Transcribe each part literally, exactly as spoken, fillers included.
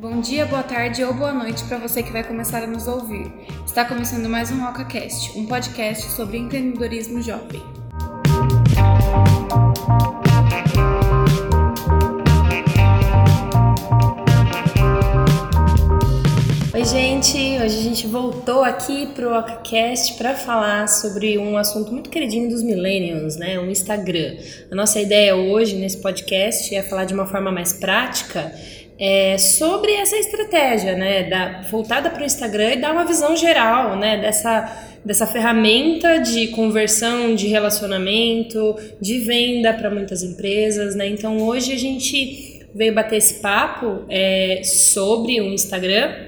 Bom dia, boa tarde ou boa noite para você que vai começar a nos ouvir. Está começando mais um RocaCast, um podcast sobre empreendedorismo jovem. Oi, gente! Hoje a gente voltou aqui pro RocaCast para falar sobre um assunto muito queridinho dos millennials, né? O Instagram. A nossa ideia hoje nesse podcast é falar de uma forma mais prática É, sobre essa estratégia, né, da, voltada para o Instagram, e dar uma visão geral, né, dessa, dessa ferramenta de conversão, de relacionamento, de venda para muitas empresas, né. Então hoje a gente veio bater esse papo é, sobre o Instagram,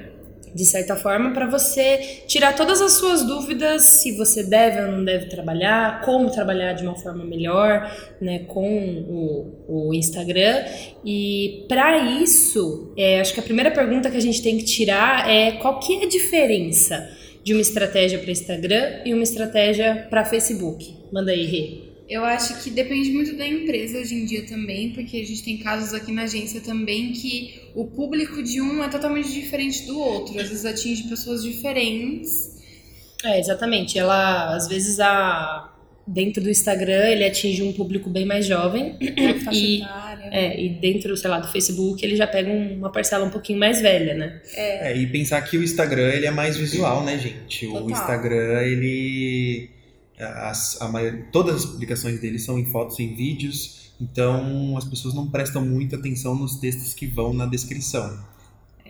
de certa forma, para você tirar todas as suas dúvidas, se você deve ou não deve trabalhar, como trabalhar de uma forma melhor, né, com o, o Instagram. E para isso, é, acho que a primeira pergunta que a gente tem que tirar é qual que é a diferença de uma estratégia para Instagram e uma estratégia para Facebook. Manda aí, Rê. Eu acho que depende muito da empresa hoje em dia também, porque a gente tem casos aqui na agência também que o público de um é totalmente diferente do outro, às vezes atinge pessoas diferentes. É, exatamente. Ela, às vezes, a, dentro do Instagram, ele atinge um público bem mais jovem. E, é, e dentro, sei lá, do Facebook, ele já pega uma parcela um pouquinho mais velha, né? É, é e pensar que o Instagram, ele é mais visual, né, gente? Total. O Instagram, ele... As, a maioria, todas as publicações dele são em fotos, em vídeos, então as pessoas não prestam muita atenção nos textos que vão na descrição.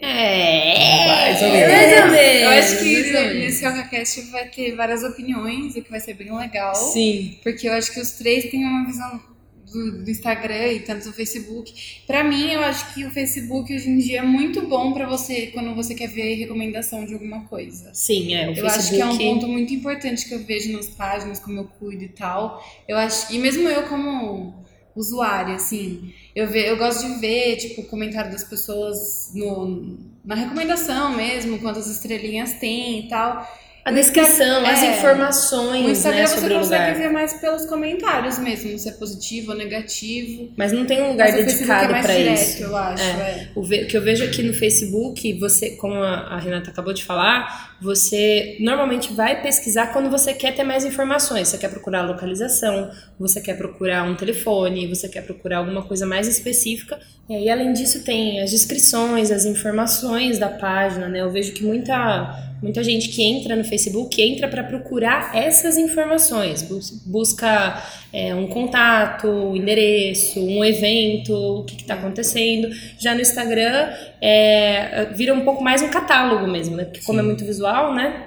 É, mais ou menos. Mais ou menos. Eu acho que nesse RocaCast vai ter várias opiniões, o que vai ser bem legal. Sim. Porque eu acho que os três têm uma visão do, do Instagram e tanto do Facebook. Pra mim, eu acho que o Facebook hoje em dia é muito bom pra você, quando você quer ver recomendação de alguma coisa. Sim, é. O eu Facebook... acho que é um ponto muito importante que eu vejo nas páginas, como eu cuido e tal. Eu acho, e mesmo eu como usuária, assim, eu, ve, eu gosto de ver, tipo, o comentário das pessoas no, na recomendação mesmo, quantas estrelinhas tem e tal. A descrição, as é, informações, o Instagram, né, sobre o lugar. Você consegue ver mais pelos comentários mesmo, se é positivo ou negativo. Mas não tem um lugar dedicado é para isso. Eu acho, é. É. O que eu vejo aqui no Facebook, você, como a Renata acabou de falar, você normalmente vai pesquisar quando você quer ter mais informações. Você quer procurar localização, você quer procurar um telefone, você quer procurar alguma coisa mais específica. E aí, além disso, tem as descrições, as informações da página, né? Eu vejo que muita... Muita gente que entra no Facebook entra para procurar essas informações, busca é, um contato, um endereço, um evento, o que está acontecendo. Já no Instagram é, vira um pouco mais um catálogo mesmo, né? Porque como Sim. é muito visual, né?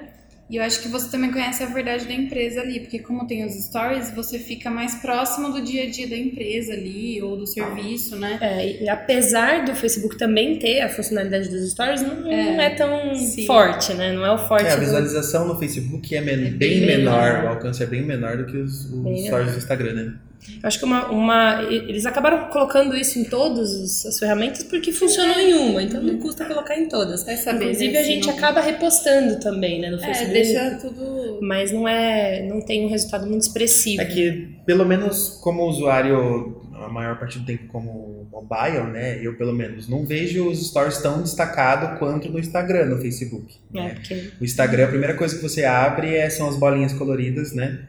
E eu acho que você também conhece a verdade da empresa ali, porque como tem os stories, você fica mais próximo do dia a dia da empresa ali, ou do serviço, né? É, e apesar do Facebook também ter a funcionalidade dos stories, não é, não é tão sim. forte, né? Não é o forte. É, a visualização do... no Facebook é, men- é bem, bem menor, menor, o alcance é bem menor do que os, os stories do Instagram, né? Eu acho que uma, uma, eles acabaram colocando isso em todas as ferramentas porque funcionou em uma, então não custa colocar em todas. É saber, Inclusive, né, a gente acaba repostando também, né, no Facebook. É, deixa tudo... Mas não, é, não tem um resultado muito expressivo. É que, pelo menos como usuário, a maior parte do tempo como mobile, né, eu pelo menos não vejo os stories tão destacados quanto no Instagram, no Facebook. Né? É, porque... O Instagram, a primeira coisa que você abre é, são as bolinhas coloridas, né?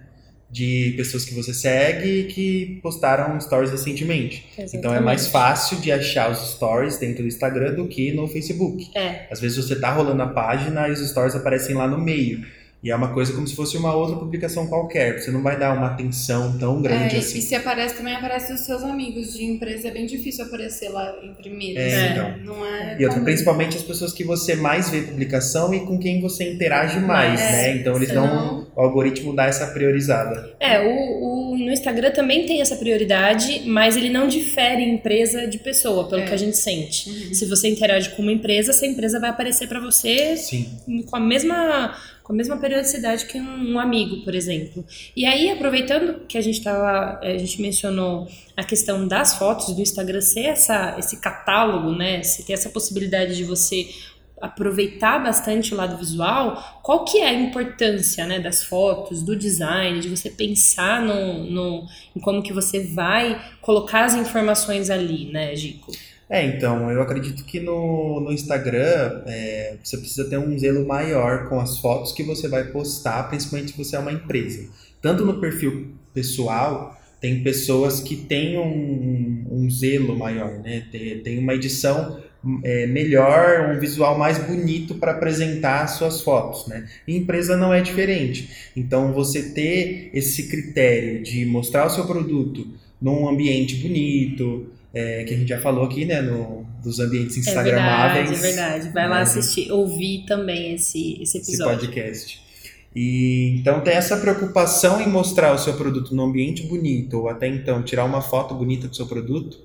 De pessoas que você segue e que postaram stories recentemente. Exatamente. Então é mais fácil de achar os stories dentro do Instagram do que no Facebook. É. Às vezes você tá rolando a página e os stories aparecem lá no meio. E é uma coisa como se fosse uma outra publicação qualquer. Você não vai dar uma atenção tão grande é, assim. E se aparece, também aparece os seus amigos de empresa. É bem difícil aparecer lá em primeiro. É, né? Então. Não é e outra, principalmente as pessoas que você mais vê publicação e com quem você interage mais, é, né? Então eles senão... dão, o algoritmo dá essa priorizada. É, o, o, no Instagram também tem essa prioridade, mas ele não difere empresa de pessoa, pelo é. que a gente sente. Uhum. Se você interage com uma empresa, essa empresa vai aparecer pra você Sim. com a mesma... com a mesma periodicidade que um amigo, por exemplo. E aí, aproveitando que a gente tava, a gente mencionou a questão das fotos do Instagram ser essa, esse catálogo, né? Se ter essa possibilidade de você aproveitar bastante o lado visual, qual que é a importância, né, das fotos, do design, de você pensar no, no, em como que você vai colocar as informações ali, né, Gico? É, então, eu acredito que no, no Instagram é, você precisa ter um zelo maior com as fotos que você vai postar, principalmente se você é uma empresa. Tanto no perfil pessoal, tem pessoas que têm um, um zelo maior, né? Tem, tem uma edição é, melhor, um visual mais bonito para apresentar as suas fotos, né? E empresa não é diferente. Então, você ter esse critério de mostrar o seu produto num ambiente bonito, é, que a gente já falou aqui, né, no, dos ambientes É instagramáveis. verdade, é verdade. Vai lá né, assistir, ouvir também esse, esse esse episódio. podcast. E então tem essa preocupação em mostrar o seu produto num ambiente bonito, ou até então tirar uma foto bonita do seu produto,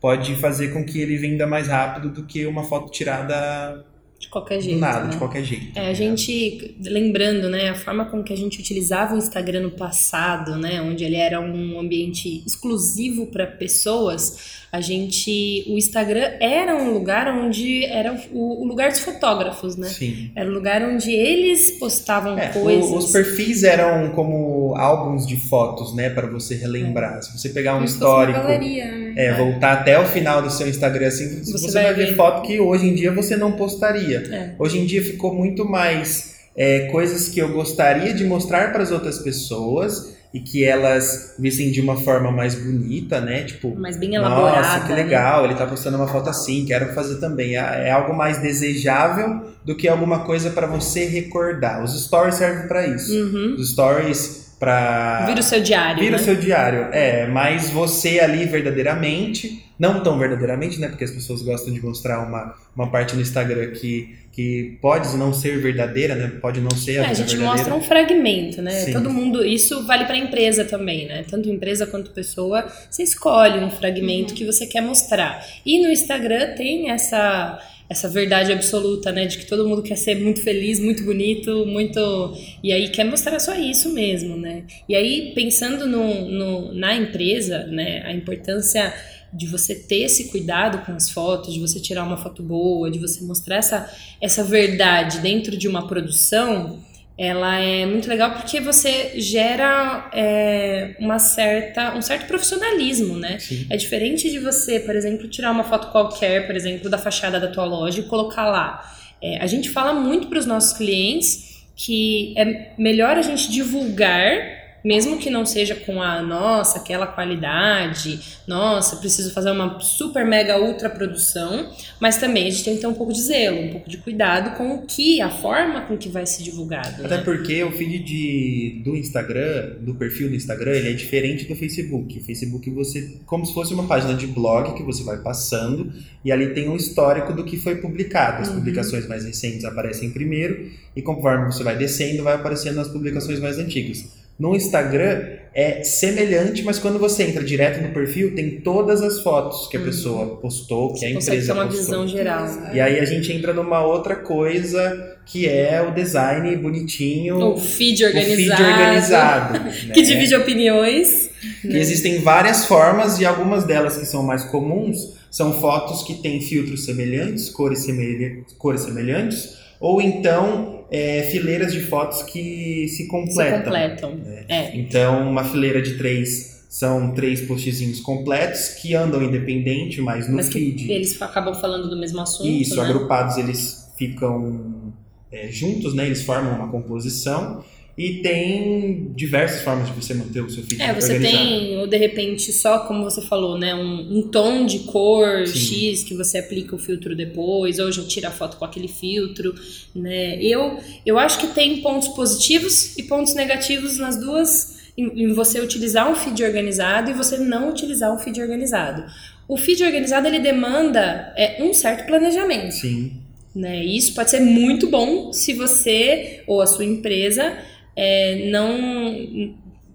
pode fazer com que ele venda mais rápido do que uma foto tirada de qualquer jeito, do nada, né? de qualquer jeito. É, a gente, lembrando, né, a forma com que a gente utilizava o Instagram no passado, né, onde ele era um ambiente exclusivo para pessoas, a gente, o Instagram era um lugar onde era o, o lugar dos fotógrafos, né? Sim. Era o lugar onde eles postavam é, coisas. O, os perfis eram como álbuns de fotos, né, para você relembrar. É. Se você pegar um Como histórico, uma galeria, né? é, voltar até o final do seu Instagram, assim, você, você vai, vai ver foto que hoje em dia você não postaria. É. Hoje em dia ficou muito mais é, coisas que eu gostaria de mostrar para as outras pessoas e que elas vissem de uma forma mais bonita, né? Tipo, mas bem elaborada, nossa, que legal, né? Ele tá postando uma foto assim, quero fazer também. É algo mais desejável do que alguma coisa para você recordar. Os stories servem para isso. Uhum. Os stories para vira o seu diário. Vira né? o seu diário. É, mas você ali verdadeiramente. Não tão verdadeiramente, né? Porque as pessoas gostam de mostrar uma, uma parte no Instagram que, que pode não ser verdadeira, né? Pode não ser a verdadeira. É, a gente verdadeira. mostra um fragmento, né? Sim. Todo mundo... Isso vale para empresa também, né? Tanto empresa quanto pessoa, você escolhe um fragmento uhum. que você quer mostrar. E no Instagram tem essa... essa verdade absoluta, né, de que todo mundo quer ser muito feliz, muito bonito, muito... E aí quer mostrar só isso mesmo, né? E aí, pensando no, no, na empresa, né, a importância de você ter esse cuidado com as fotos, de você tirar uma foto boa, de você mostrar essa, essa verdade dentro de uma produção, ela é muito legal porque você gera é, uma certa, um certo profissionalismo, né? Sim. É diferente de você, por exemplo, tirar uma foto qualquer, por exemplo, da fachada da tua loja e colocar lá. É, a gente fala muito para os nossos clientes que é melhor a gente divulgar, mesmo que não seja com a nossa, aquela qualidade, nossa, preciso fazer uma super mega ultra produção, mas também a gente tem que ter um pouco de zelo, um pouco de cuidado com o que, a forma com que vai ser divulgado. Até né? porque o feed de, do Instagram, do perfil do Instagram, ele é diferente do Facebook. O Facebook você, como se fosse uma página de blog que você vai passando e ali tem um histórico do que foi publicado. As uhum. publicações mais recentes aparecem primeiro e conforme você vai descendo, vai aparecendo as publicações mais antigas. No Instagram é semelhante, mas quando você entra direto no perfil, tem todas as fotos que a uhum. pessoa postou, que você a empresa uma postou. Visão geral. E aí a gente entra numa outra coisa que é o design bonitinho. O feed organizado. O feed organizado né? Que divide opiniões. Que né? Existem várias formas e algumas delas que são mais comuns são fotos que têm filtros semelhantes, cores, semelha- cores semelhantes, ou então... É, fileiras de fotos que se completam. Se completam. Né? É. Então, uma fileira de três são três postzinhos completos que andam independente, mas no mas feed. Eles acabam falando do mesmo assunto. Isso, né? Agrupados eles ficam é, juntos, né? Eles formam uma composição. E tem diversas formas de você manter o seu feed organizado. É, você tem, ou de repente, só como você falou, né? Um, um tom de cor Sim. X que você aplica o filtro depois, ou já tira a foto com aquele filtro, né? Eu, eu acho que tem pontos positivos e pontos negativos nas duas... Em, em você utilizar um feed organizado e você não utilizar um feed organizado. O feed organizado, ele demanda é, um certo planejamento. Sim. Né? E isso pode ser muito bom se você ou a sua empresa... É, não,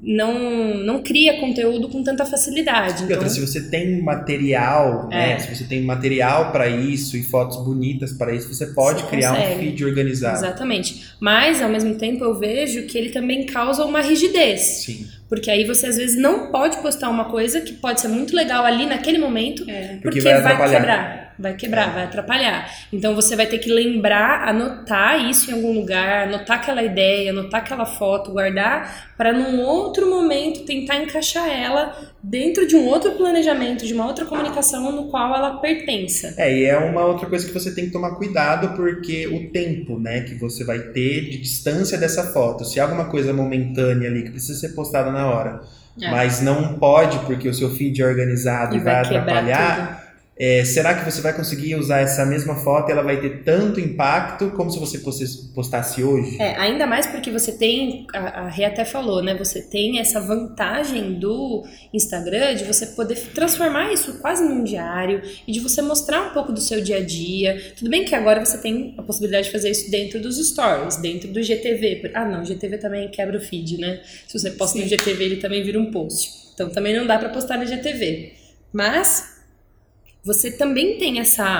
não, não cria conteúdo com tanta facilidade. E então... outra, se você tem material, é. né? Se você tem material para isso e fotos bonitas para isso, você pode você criar consegue. um feed organizado. Exatamente. Mas, ao mesmo tempo, eu vejo que ele também causa uma rigidez. Sim. Porque aí você, às vezes, não pode postar uma coisa que pode ser muito legal ali naquele momento, é. porque, porque vai, vai quebrar. vai quebrar, vai atrapalhar. Então você vai ter que lembrar, anotar isso em algum lugar, anotar aquela ideia, anotar aquela foto, guardar, para num outro momento tentar encaixar ela dentro de um outro planejamento, de uma outra comunicação no qual ela pertença. É, e é uma outra coisa que você tem que tomar cuidado, porque o tempo, né, que você vai ter de distância dessa foto, se há alguma coisa momentânea ali que precisa ser postada na hora, é. mas não pode porque o seu feed é organizado e vai, vai atrapalhar... É, será que você vai conseguir usar essa mesma foto e ela vai ter tanto impacto como se você postasse hoje? É, ainda mais porque você tem, a, a Rê até falou, né? Você tem essa vantagem do Instagram de você poder transformar isso quase num diário e de você mostrar um pouco do seu dia a dia. Tudo bem que agora você tem a possibilidade de fazer isso dentro dos stories, dentro do G T V. Ah, não, o G T V também quebra o feed, né? Se você posta Sim. no G T V, ele também vira um post. Então também não dá pra postar no G T V. Mas... você também tem essa,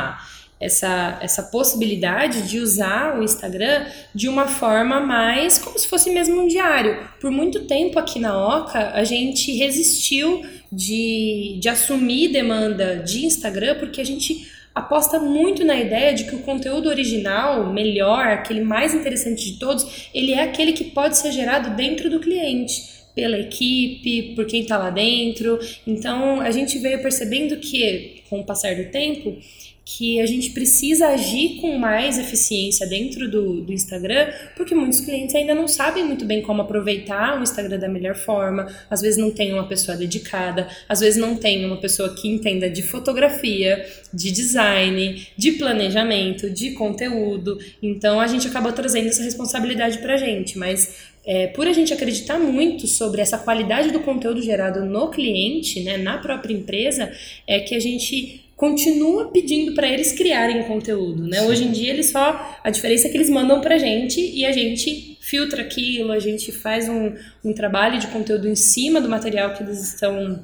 essa, essa possibilidade de usar o Instagram de uma forma mais como se fosse mesmo um diário. Por muito tempo aqui na Oca, a gente resistiu de, de assumir demanda de Instagram, porque a gente aposta muito na ideia de que o conteúdo original, melhor, aquele mais interessante de todos, ele é aquele que pode ser gerado dentro do cliente, pela equipe, por quem está lá dentro. Então a gente veio percebendo que, com o passar do tempo, que a gente precisa agir com mais eficiência dentro do, do Instagram, porque muitos clientes ainda não sabem muito bem como aproveitar o Instagram da melhor forma. Às vezes não tem uma pessoa dedicada, às vezes não tem uma pessoa que entenda de fotografia, de design, de planejamento, de conteúdo. Então a gente acabou trazendo essa responsabilidade pra gente, mas É, por a gente acreditar muito sobre essa qualidade do conteúdo gerado no cliente, né, na própria empresa, é que a gente continua pedindo para eles criarem conteúdo, né? Hoje em dia eles só, a diferença é que eles mandam para a gente e a gente filtra aquilo, a gente faz um, um trabalho de conteúdo em cima do material que eles estão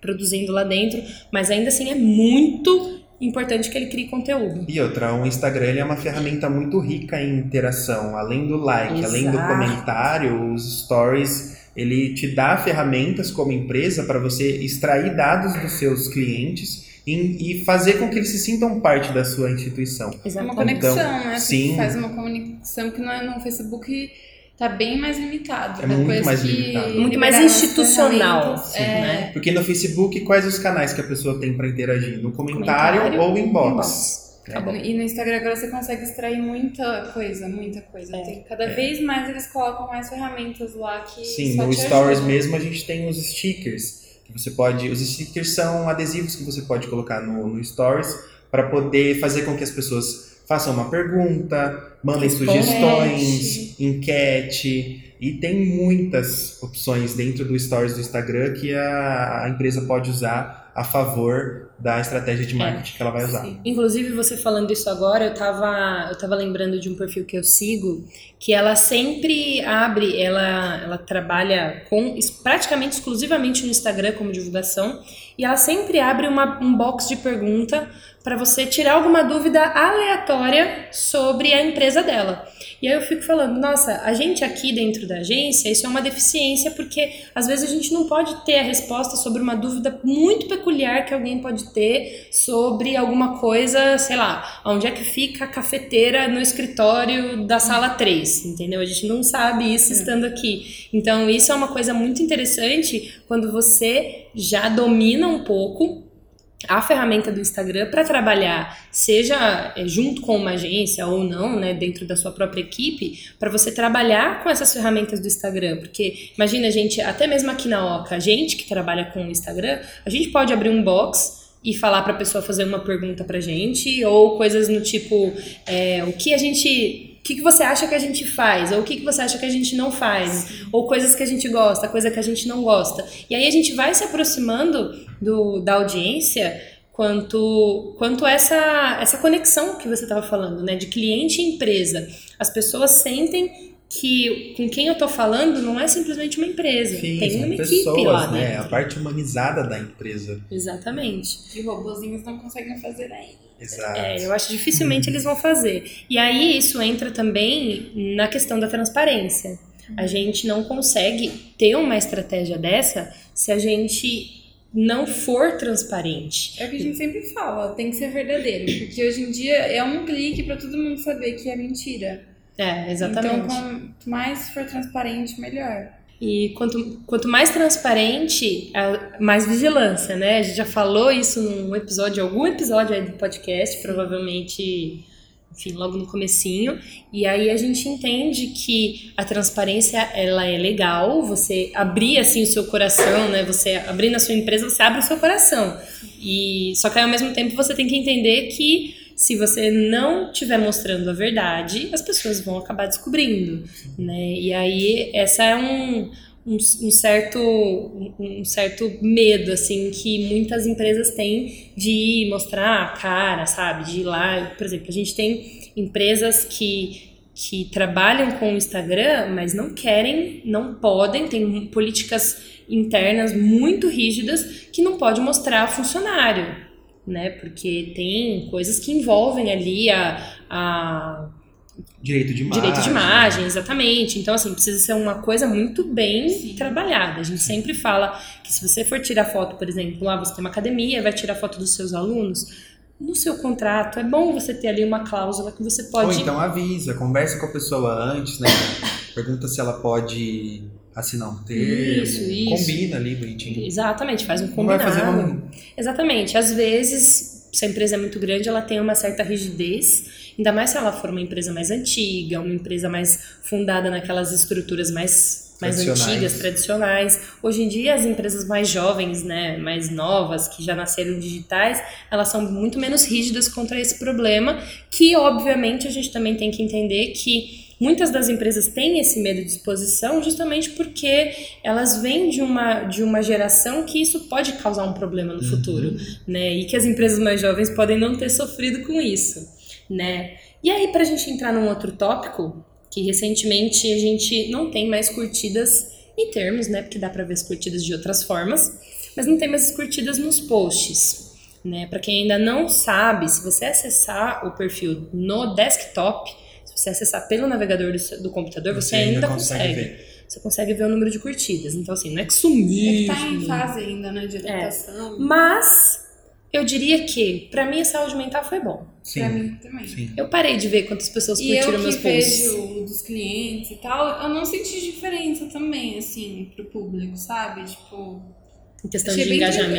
produzindo lá dentro, mas ainda assim é muito importante que ele crie conteúdo. E outra, o Instagram ele é uma ferramenta muito rica em interação, além do like, Exato. além do comentário, os stories, ele te dá ferramentas como empresa para você extrair dados dos seus clientes e, e fazer com que eles se sintam parte da sua instituição. É uma conexão, então, né? Sim. Você faz uma comunicação que não é no Facebook... Tá bem mais limitado. É muito mais que... limitado. Muito mais institucional. Sim, é... né? Porque no Facebook, quais os canais que a pessoa tem para interagir? No comentário, comentário ou inbox. inbox. É. E no Instagram agora você consegue extrair muita coisa, muita coisa. É. Tem, cada é. vez mais eles colocam mais ferramentas lá que Sim, no Stories ajuda. Mesmo a gente tem os stickers. Que você pode, os stickers são adesivos que você pode colocar no, no Stories para poder fazer com que as pessoas... façam uma pergunta, mandem sugestões, enquete, e tem muitas opções dentro do Stories do Instagram que a, a empresa pode usar a favor da estratégia de marketing é. que ela vai usar. Sim. Inclusive, você falando isso agora, eu tava, eu tava lembrando de um perfil que eu sigo, que ela sempre abre, ela, ela trabalha com, praticamente exclusivamente no Instagram como divulgação, e ela sempre abre uma, um box de pergunta para você tirar alguma dúvida aleatória sobre a empresa dela. E aí eu fico falando, nossa, a gente aqui dentro da agência, isso é uma deficiência, porque às vezes a gente não pode ter a resposta sobre uma dúvida muito peculiar que alguém pode ter sobre alguma coisa, sei lá, onde é que fica a cafeteira no escritório da sala três, entendeu? A gente não sabe isso estando aqui. Então isso é uma coisa muito interessante quando você já domina um pouco a ferramenta do Instagram para trabalhar, seja junto com uma agência ou não, né, dentro da sua própria equipe, para você trabalhar com essas ferramentas do Instagram, porque imagina, gente, até mesmo aqui na Oca, a gente que trabalha com o Instagram, a gente pode abrir um box e falar para a pessoa fazer uma pergunta para a gente, ou coisas no tipo, é, o que a gente... o que, que você acha que a gente faz, ou o que, que você acha que a gente não faz, ou coisas que a gente gosta, coisa que a gente não gosta. E aí a gente vai se aproximando do, da audiência quanto, quanto essa, essa conexão que você estava falando, né, de cliente e empresa. As pessoas sentem que com quem eu estou falando não é simplesmente uma empresa, Sim, tem uma pessoas, equipe lá, né? Dentro. A parte humanizada da empresa. Exatamente. Que robozinhos não conseguem fazer ainda. Exato. É, eu acho que dificilmente eles vão fazer. E aí isso entra também na questão da transparência. A gente não consegue ter uma estratégia dessa se a gente não for transparente. É o que a gente sempre fala, tem que ser verdadeiro, porque hoje em dia é um clique para todo mundo saber que é mentira. É, exatamente. Então, quanto mais for transparente, melhor. E quanto, quanto mais transparente, mais vigilância, né? A gente já falou isso num episódio, algum episódio aí do podcast, provavelmente, enfim, logo no comecinho. E aí a gente entende que a transparência, ela é legal, você abrir assim o seu coração, né? Você abrir na sua empresa, você abre o seu coração. E, só que aí, ao mesmo tempo, você tem que entender que se você não estiver mostrando a verdade, as pessoas vão acabar descobrindo, né? E aí, essa é um, um, um, certo, um certo medo, assim, que muitas empresas têm de mostrar a cara, sabe? De ir lá, por exemplo, a gente tem empresas que... que trabalham com o Instagram, mas não querem, não podem, tem políticas internas muito rígidas que não pode mostrar funcionário, né? Porque tem coisas que envolvem ali a... a direito de imagem. Direito de imagem, exatamente. Então, assim, precisa ser uma coisa muito bem Sim. trabalhada. A gente sempre fala que se você for tirar foto, por exemplo, lá você tem uma academia, vai tirar foto dos seus alunos... No seu contrato, é bom você ter ali uma cláusula que você pode... Ou então avisa, conversa com a pessoa antes, né? Pergunta se ela pode assinar um termo. Isso, isso. Combina ali, bonitinho. Exatamente, faz um combinado. Não vai fazer uma... Exatamente. Às vezes, se a empresa é muito grande, ela tem uma certa rigidez. Ainda mais se ela for uma empresa mais antiga, uma empresa mais fundada naquelas estruturas mais... mais tradicionais. Antigas, tradicionais. Hoje em dia, as empresas mais jovens, né, mais novas, que já nasceram digitais, elas são muito menos rígidas contra esse problema, que, obviamente, a gente também tem que entender que muitas das empresas têm esse medo de exposição justamente porque elas vêm de uma, de uma geração que isso pode causar um problema no uhum. futuro, né, e que as empresas mais jovens podem não ter sofrido com isso, né. E aí, pra gente entrar num outro tópico, que recentemente a gente não tem mais curtidas em termos, né? Porque dá para ver as curtidas de outras formas, mas não tem mais as curtidas nos posts, né? Para quem ainda não sabe, se você acessar o perfil no desktop, se você acessar pelo navegador do, seu, do computador, você, você ainda, ainda consegue. consegue Você consegue ver o número de curtidas. Então, assim, não é que sumiu. É que tá em fase ainda, né? De adaptação. É. Mas... eu diria que, pra mim, a saúde mental foi bom. Sim, pra mim também. Sim. Eu parei de ver quantas pessoas curtiram meus posts. E eu que vejo dos clientes e tal, eu não senti diferença também, assim, pro público, sabe? Tipo... em questão de engajamento,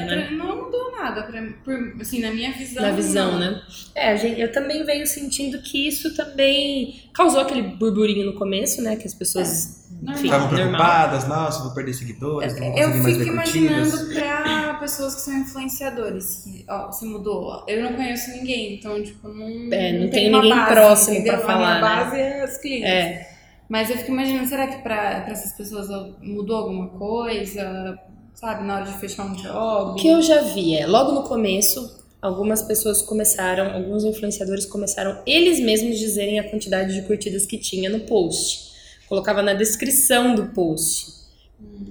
é, né? Pra, não mudou nada, pra, por, assim, na minha visão. Na visão, não. né? É, gente, eu também venho sentindo que isso também causou aquele burburinho no começo, né? Que as pessoas... É, enfim, estavam preocupadas, normal. Nossa, vou perder seguidores, é, não vou conseguir mais ver curtidas. Eu fico imaginando pra pessoas que são influenciadores, que, ó, se mudou, eu não conheço ninguém, então, tipo, não... É, não, não tem ninguém base, próximo entendeu? Pra falar, né? A minha base né? é os clientes. É. Mas eu fico imaginando, será que pra, pra essas pessoas mudou alguma coisa... Sabe, na hora de fechar um job. O que eu já vi é, logo no começo, algumas pessoas começaram, alguns influenciadores começaram eles mesmos dizerem a quantidade de curtidas que tinha no post. Colocava na descrição do post.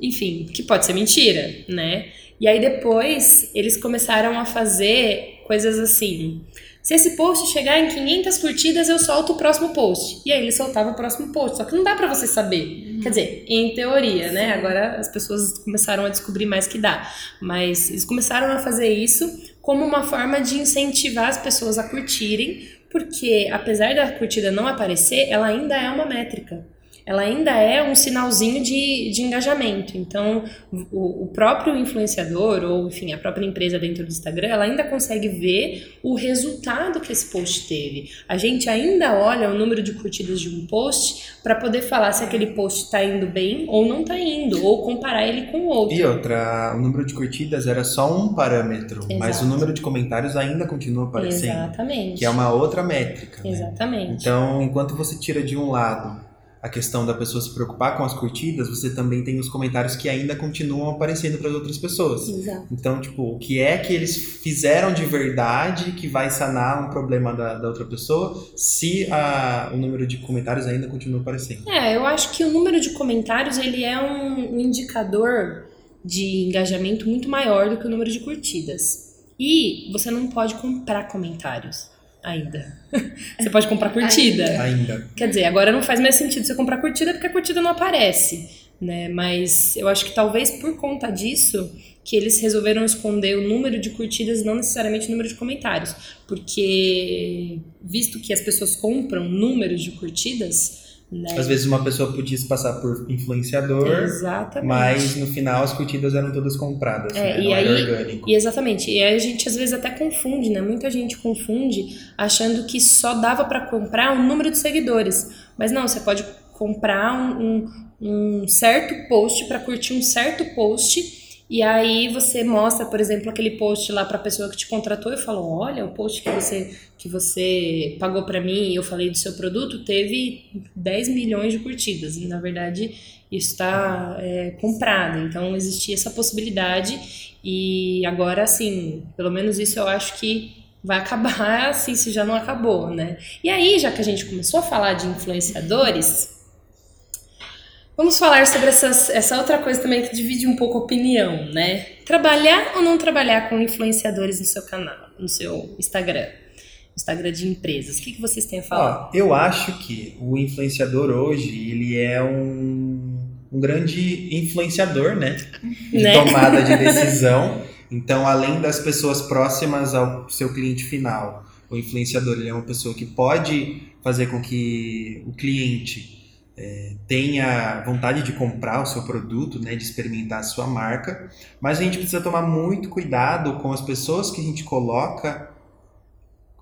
Enfim, que pode ser mentira, né? E aí depois, eles começaram a fazer coisas assim... se esse post chegar em quinhentas curtidas, eu solto o próximo post. E aí ele soltava o próximo post. Só que não dá pra você saber. Uhum. Quer dizer, em teoria, né? Agora as pessoas começaram a descobrir mais que dá. Mas eles começaram a fazer isso como uma forma de incentivar as pessoas a curtirem. Porque apesar da curtida não aparecer, ela ainda é uma métrica. Ela ainda é um sinalzinho de, de engajamento. Então, o, o próprio influenciador, ou enfim, a própria empresa dentro do Instagram, ela ainda consegue ver o resultado que esse post teve. A gente ainda olha o número de curtidas de um post para poder falar se aquele post está indo bem ou não está indo, ou comparar ele com o outro. E outra, o número de curtidas era só um parâmetro, Exato. Mas o número de comentários ainda continua aparecendo. Exatamente. Que é uma outra métrica. Exatamente. Né? Então, enquanto você tira de um lado... a questão da pessoa se preocupar com as curtidas, você também tem os comentários que ainda continuam aparecendo para as outras pessoas. Exato. Então, tipo, o que é que eles fizeram de verdade que vai sanar um problema da, da outra pessoa se a, o número de comentários ainda continua aparecendo? É, eu acho que o número de comentários, ele é um, um indicador de engajamento muito maior do que o número de curtidas. E você não pode comprar comentários. Ainda. Você pode comprar curtida. Ainda. Quer dizer, agora não faz mais sentido você comprar curtida porque a curtida não aparece. né? Mas eu acho que talvez por conta disso que eles resolveram esconder o número de curtidas, não necessariamente o número de comentários, porque visto que as pessoas compram números de curtidas, né? Às vezes uma pessoa podia se passar por influenciador. Exatamente. Mas no final as curtidas eram todas compradas, é, né? E não aí, era orgânico. E exatamente, e aí a gente às vezes até confunde, né? Muita gente confunde achando que só dava para comprar um número de seguidores, mas não, você pode comprar um, um, um certo post para curtir um certo post. E aí você mostra, por exemplo, aquele post lá para a pessoa que te contratou e falou: olha, o post que você, que você pagou para mim e eu falei do seu produto teve dez milhões de curtidas. E, na verdade, isso está é, comprado. Então, existia essa possibilidade e agora, assim, pelo menos isso eu acho que vai acabar, assim, se já não acabou, né? E aí, já que a gente começou a falar de influenciadores... Vamos falar sobre essas, essa outra coisa também que divide um pouco a opinião, né? Trabalhar ou não trabalhar com influenciadores no seu canal, no seu Instagram, Instagram de empresas. O que, que vocês têm a falar? Ó, eu acho que o influenciador hoje, ele é um, um grande influenciador, né? De né? tomada de decisão. Então, além das pessoas próximas ao seu cliente final, o influenciador ele é uma pessoa que pode fazer com que o cliente... É, tenha vontade de comprar o seu produto, né, de experimentar a sua marca, mas a gente precisa tomar muito cuidado com as pessoas que a gente coloca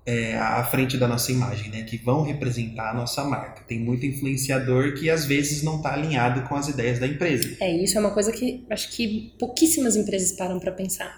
é, à frente da nossa imagem, né, que vão representar a nossa marca. Tem muito influenciador que às vezes não está alinhado com as ideias da empresa. É, isso é uma coisa que acho que pouquíssimas empresas param para pensar.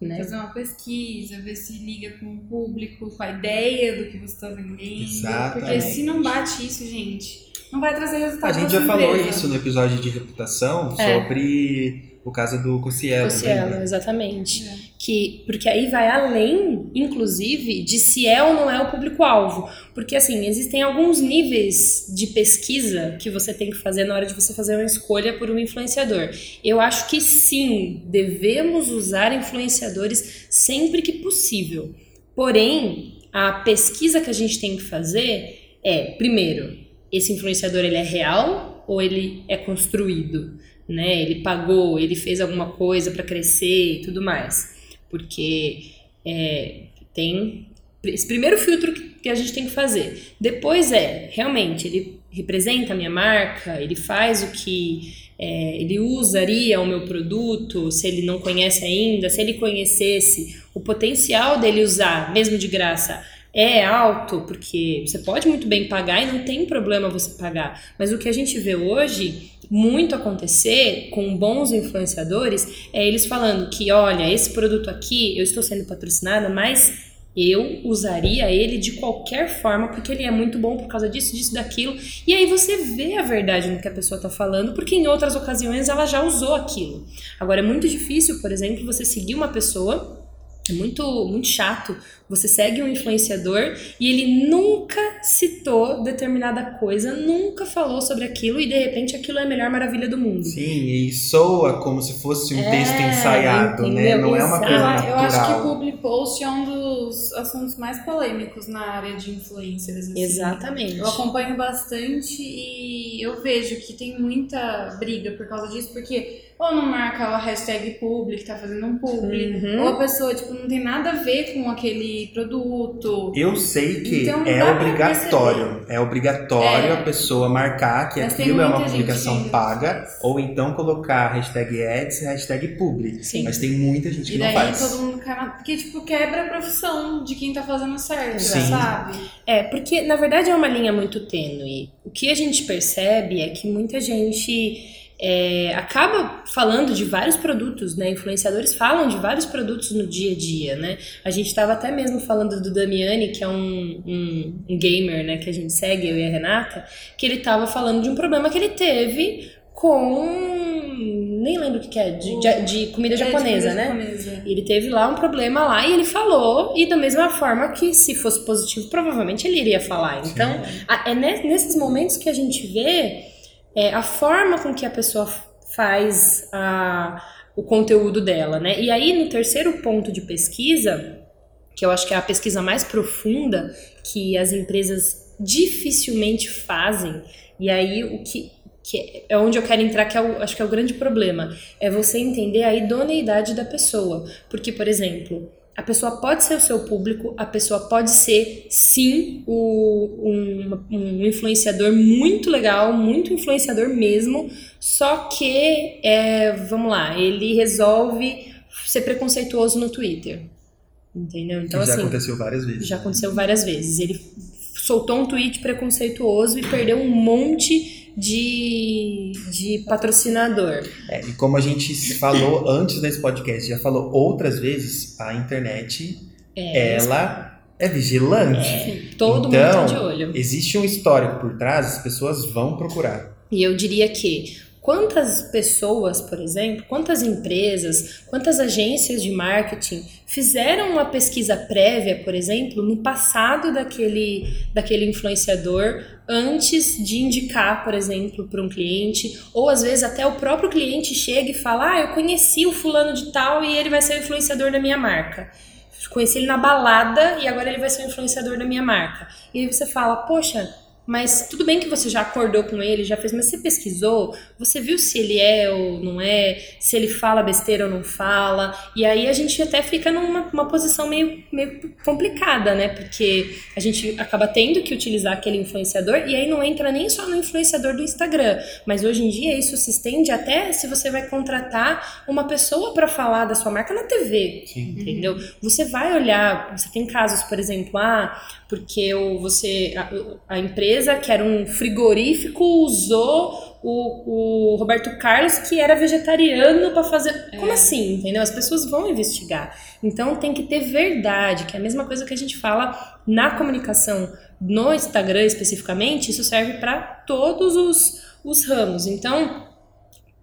Né? Fazer uma pesquisa, ver se liga com o público, com a ideia do que você está vendendo. Exatamente. Porque se não bate isso, gente... Não vai trazer resultado. A gente já falou isso no episódio de reputação, é. sobre o caso do Cossiello. Cossiello, né? Exatamente. É. Que, porque aí vai além, inclusive, de se é ou não é o público-alvo. Porque, assim, existem alguns níveis de pesquisa que você tem que fazer na hora de você fazer uma escolha por um influenciador. Eu acho que sim, devemos usar influenciadores sempre que possível. Porém, a pesquisa que a gente tem que fazer é, primeiro... Esse influenciador, ele é real ou ele é construído, né? Ele pagou, ele fez alguma coisa para crescer e tudo mais. Porque é, tem esse primeiro filtro que a gente tem que fazer. Depois é, realmente, ele representa a minha marca, ele faz o que... É, ele usaria o meu produto, se ele não conhece ainda, se ele conhecesse, o potencial dele usar, mesmo de graça... É alto, porque você pode muito bem pagar e não tem problema você pagar. Mas o que a gente vê hoje muito acontecer com bons influenciadores é eles falando que, olha, esse produto aqui, eu estou sendo patrocinada, mas eu usaria ele de qualquer forma, porque ele é muito bom por causa disso, disso, daquilo. E aí você vê a verdade no que a pessoa está falando, porque em outras ocasiões ela já usou aquilo. Agora, é muito difícil, por exemplo, você seguir uma pessoa... É muito, muito chato. Você segue um influenciador e ele nunca citou determinada coisa, nunca falou sobre aquilo e de repente aquilo é a melhor maravilha do mundo. Sim, e soa como se fosse um é, texto ensaiado, entendeu? Né? Não é uma coisa natural. Eu acho que o public post é um dos assuntos mais polêmicos na área de influencers. Assim. Exatamente. Eu acompanho bastante e eu vejo que tem muita briga por causa disso, porque... Ou não marca a hashtag public, tá fazendo um public. Uhum. Ou a pessoa, tipo, não tem nada a ver com aquele produto. Eu sei que então, é, obrigatório, é obrigatório. É obrigatório a pessoa marcar que mas aquilo é uma publicação gente... paga. Ou então colocar hashtag ads e hashtag public. Sim. Mas tem muita gente que e não daí faz. Todo mundo cai... Porque, tipo, quebra a profissão de quem tá fazendo certo, sabe? É, porque, na verdade, é uma linha muito tênue. O que a gente percebe é que muita gente... É, acaba falando de vários produtos, né? Influenciadores falam de vários produtos no dia a dia, né? A gente estava até mesmo falando do Damiani, que é um, um, um gamer, né? Que a gente segue, eu e a Renata, que ele estava falando de um problema que ele teve com... Nem lembro o que, que é, de, de, de comida é, japonesa, de comida né? Japonesa. Ele teve lá um problema lá e ele falou, e da mesma forma que se fosse positivo, provavelmente ele iria falar. Então, a, é nesses momentos que a gente vê... É, a forma com que a pessoa faz a, o conteúdo dela, né? E aí, no terceiro ponto de pesquisa, que eu acho que é a pesquisa mais profunda, que as empresas dificilmente fazem, e aí o que que é onde eu quero entrar, que é o, acho que é o grande problema, é você entender a idoneidade da pessoa. Porque, por exemplo, a pessoa pode ser o seu público, a pessoa pode ser, sim, o, um, um influenciador muito legal, muito influenciador mesmo, só que, é, vamos lá, ele resolve ser preconceituoso no Twitter, entendeu? Então, já assim, aconteceu várias vezes. Já aconteceu várias vezes. Ele soltou um tweet preconceituoso e perdeu um monte de, de patrocinador. É, e como a gente falou antes desse podcast, já falou outras vezes, a internet, é, ela é vigilante. É, todo então, mundo tá de olho. Existe um histórico por trás, as pessoas vão procurar. E eu diria que quantas pessoas, por exemplo, quantas empresas, quantas agências de marketing fizeram uma pesquisa prévia, por exemplo, no passado daquele, daquele influenciador, antes de indicar, por exemplo, para um cliente, ou às vezes até o próprio cliente chega e fala: ah, eu conheci o fulano de tal e ele vai ser o influenciador da minha marca. Conheci ele na balada e agora ele vai ser o influenciador da minha marca. E aí você fala: poxa, mas tudo bem que você já acordou com ele, já fez, mas você pesquisou, você viu se ele é ou não é, se ele fala besteira ou não fala, e aí a gente até fica numa uma posição meio, meio complicada, né? Porque a gente acaba tendo que utilizar aquele influenciador, e aí não entra nem só no influenciador do Instagram, mas hoje em dia isso se estende até se você vai contratar uma pessoa para falar da sua marca na T V, sim, entendeu? Você vai olhar, você tem casos, por exemplo, ah, porque você, a, a empresa que era um frigorífico, usou o, o Roberto Carlos, que era vegetariano, para fazer... É. Como assim, entendeu? As pessoas vão investigar. Então, tem que ter verdade, que é a mesma coisa que a gente fala na comunicação, no Instagram especificamente, isso serve para todos os, os ramos. Então,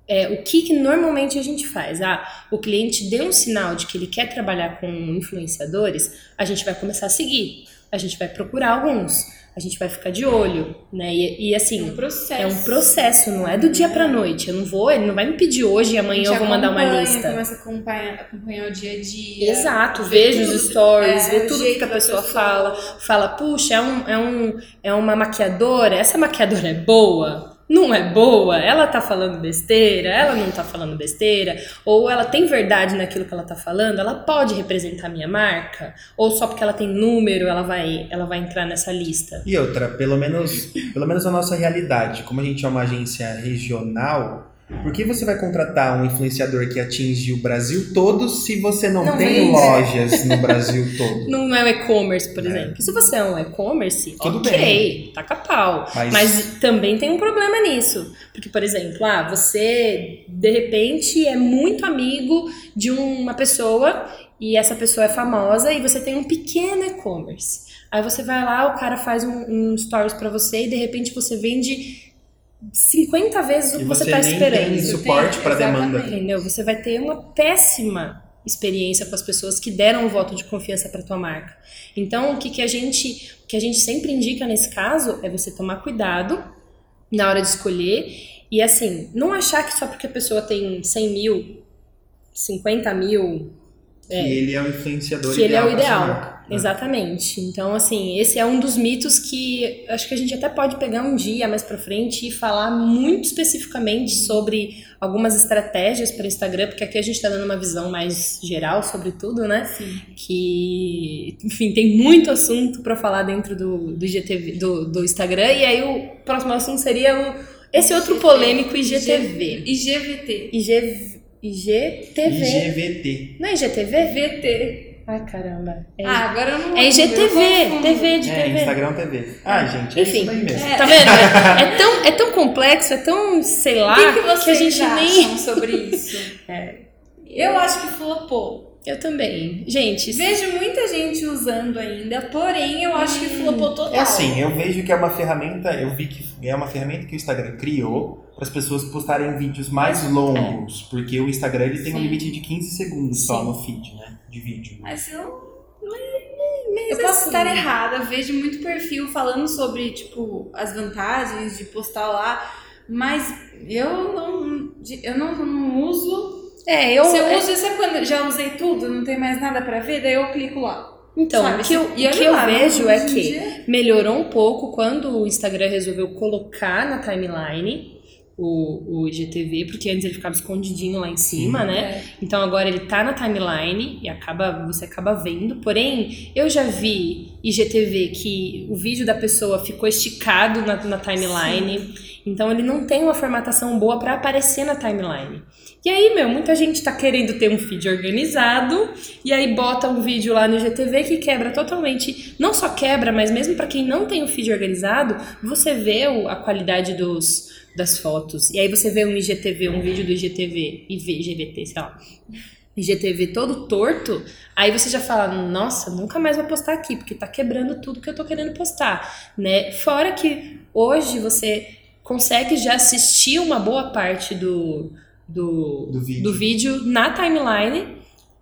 é, o que, que normalmente a gente faz? Ah, o cliente deu um sinal de que ele quer trabalhar com influenciadores, a gente vai começar a seguir, a gente vai procurar alguns, a gente vai ficar de olho, né? E, e assim, é um processo. É um processo, não é do dia pra noite. Eu não vou, ele não vai me pedir hoje e amanhã eu vou mandar uma lista. Começa a acompanhar, acompanhar o dia a dia. Exato, veja os stories, é, vê tudo que a pessoa, pessoa fala. Fala, puxa, é, um, é, um, é uma maquiadora, essa maquiadora é boa? Não é boa? Ela tá falando besteira? Ela não tá falando besteira? Ou ela tem verdade naquilo que ela tá falando? Ela pode representar a minha marca? Ou só porque ela tem número ela vai, ela vai entrar nessa lista? E outra, pelo menos, pelo menos a nossa realidade, como a gente é uma agência regional, por que você vai contratar um influenciador que atinge o Brasil todo se você não, não tem vende. Lojas no Brasil todo? Não é um e-commerce, por é. exemplo. Se você é um e-commerce, tudo ok, bem. Taca pau. Mas... Mas também tem um problema nisso. Porque, por exemplo, ah, você de repente é muito amigo de uma pessoa e essa pessoa é famosa e você tem um pequeno e-commerce. Aí você vai lá, o cara faz um, um stories pra você e de repente você vende... cinquenta vezes o que você está esperando. Tem suporte para demanda. Entendeu? Você vai ter uma péssima experiência com as pessoas que deram um voto de confiança para tua marca. Então, o que, que a gente, o que a gente sempre indica nesse caso é você tomar cuidado na hora de escolher e assim, não achar que só porque a pessoa tem cem mil, cinquenta mil, que é, ele é o influenciador que ideal. Que ele é o ideal. Marca. Exatamente. Então, assim, esse é um dos mitos que acho que a gente até pode pegar um dia mais pra frente e falar muito especificamente sobre algumas estratégias para Instagram, porque aqui a gente tá dando uma visão mais geral sobre tudo, né? Sim. Que, enfim, tem muito assunto pra falar dentro do, do, I G T V, do, do Instagram, e aí o próximo assunto seria o esse outro polêmico I G T V. I G V T. I G V T. I G T V. Não é I G T V? V T. Ai, caramba. É, ah, agora eu não... É I G T V, T V de é, T V. Instagram T V. Ah, gente, é enfim, isso aí mesmo. É. Tá vendo? É, é, tão, é tão complexo, é tão, sei lá... O que, que vocês que a gente acham nem... sobre isso? É. Eu acho que flopou. Eu também. Gente... Isso... Vejo muita gente usando ainda, porém eu acho hum. que flopou total. É assim, eu vejo que é uma ferramenta... Eu vi que é uma ferramenta que o Instagram criou para as pessoas postarem vídeos mais longos. É. Porque o Instagram ele tem Sim. um limite de quinze segundos Sim. só no feed, né? De vídeo. Mas eu... Mas eu posso assim, estar errada, vejo muito perfil falando sobre, tipo, as vantagens de postar lá, mas eu não, eu não, não uso... É, eu... Se eu uso, é... sabe quando já usei tudo, não tem mais nada pra ver, daí eu clico lá. Então, sabe, o que eu, o que eu, eu lá, vejo é que melhorou um pouco quando o Instagram resolveu colocar na timeline o, o I G T V, porque antes ele ficava escondidinho lá em cima, hum, né? É. Então agora ele tá na timeline e acaba, você acaba vendo. Porém, eu já vi I G T V que o vídeo da pessoa ficou esticado na, na timeline. Sim. Então ele não tem uma formatação boa pra aparecer na timeline. E aí, meu, muita gente tá querendo ter um feed organizado e aí bota um vídeo lá no I G T V que quebra totalmente. Não só quebra, mas mesmo pra quem não tem o feed organizado, você vê a qualidade dos... das fotos, e aí você vê um I G T V, um vídeo do I G T V, I G T V, sei lá, I G T V todo torto, aí você já fala, nossa, nunca mais vou postar aqui, porque tá quebrando tudo que eu tô querendo postar, né? Fora que hoje você consegue já assistir uma boa parte do, do, do, vídeo. do vídeo na timeline,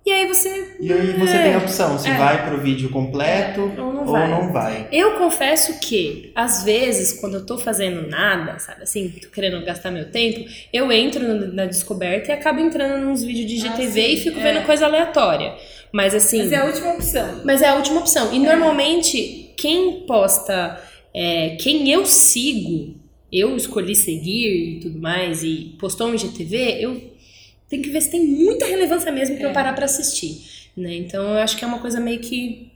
e aí você... E aí você é, tem a opção, se é, vai pro vídeo completo ou, não, ou vai. não vai. Eu confesso que, às vezes, quando eu tô fazendo nada, sabe assim, tô querendo gastar meu tempo, eu entro no, na descoberta e acabo entrando nos vídeos de I G T V ah, e fico é. vendo coisa aleatória. Mas assim... Mas é a última opção. Mas é a última opção. E é. normalmente, quem posta, é, quem eu sigo, eu escolhi seguir e tudo mais, e postou um I G T V, eu... tem que ver se tem muita relevância mesmo pra é. eu parar pra assistir, né? Então eu acho que é uma coisa meio que,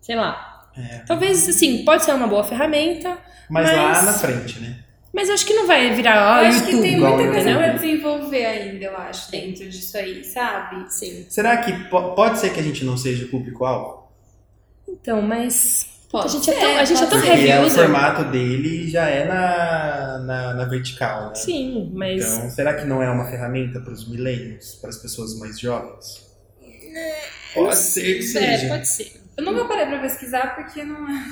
sei lá, é. talvez assim, pode ser uma boa ferramenta, mas... mas... lá na frente, né? Mas eu acho que não vai virar, ó, eu acho YouTube, que tem muita coisa entendeu? pra desenvolver ainda, eu acho, dentro disso aí, sabe? Sim. Será que po- pode ser que a gente não seja o público-alvo? Então, mas... Pode. A gente é tão, a gente é tão heavy user. O formato dele já é na, na, na vertical, né? Sim, mas... Então, será que não é uma ferramenta para os millennials, para as pessoas mais jovens? Pode ser que seja. É, pode ser. Eu nunca parei para pesquisar porque não é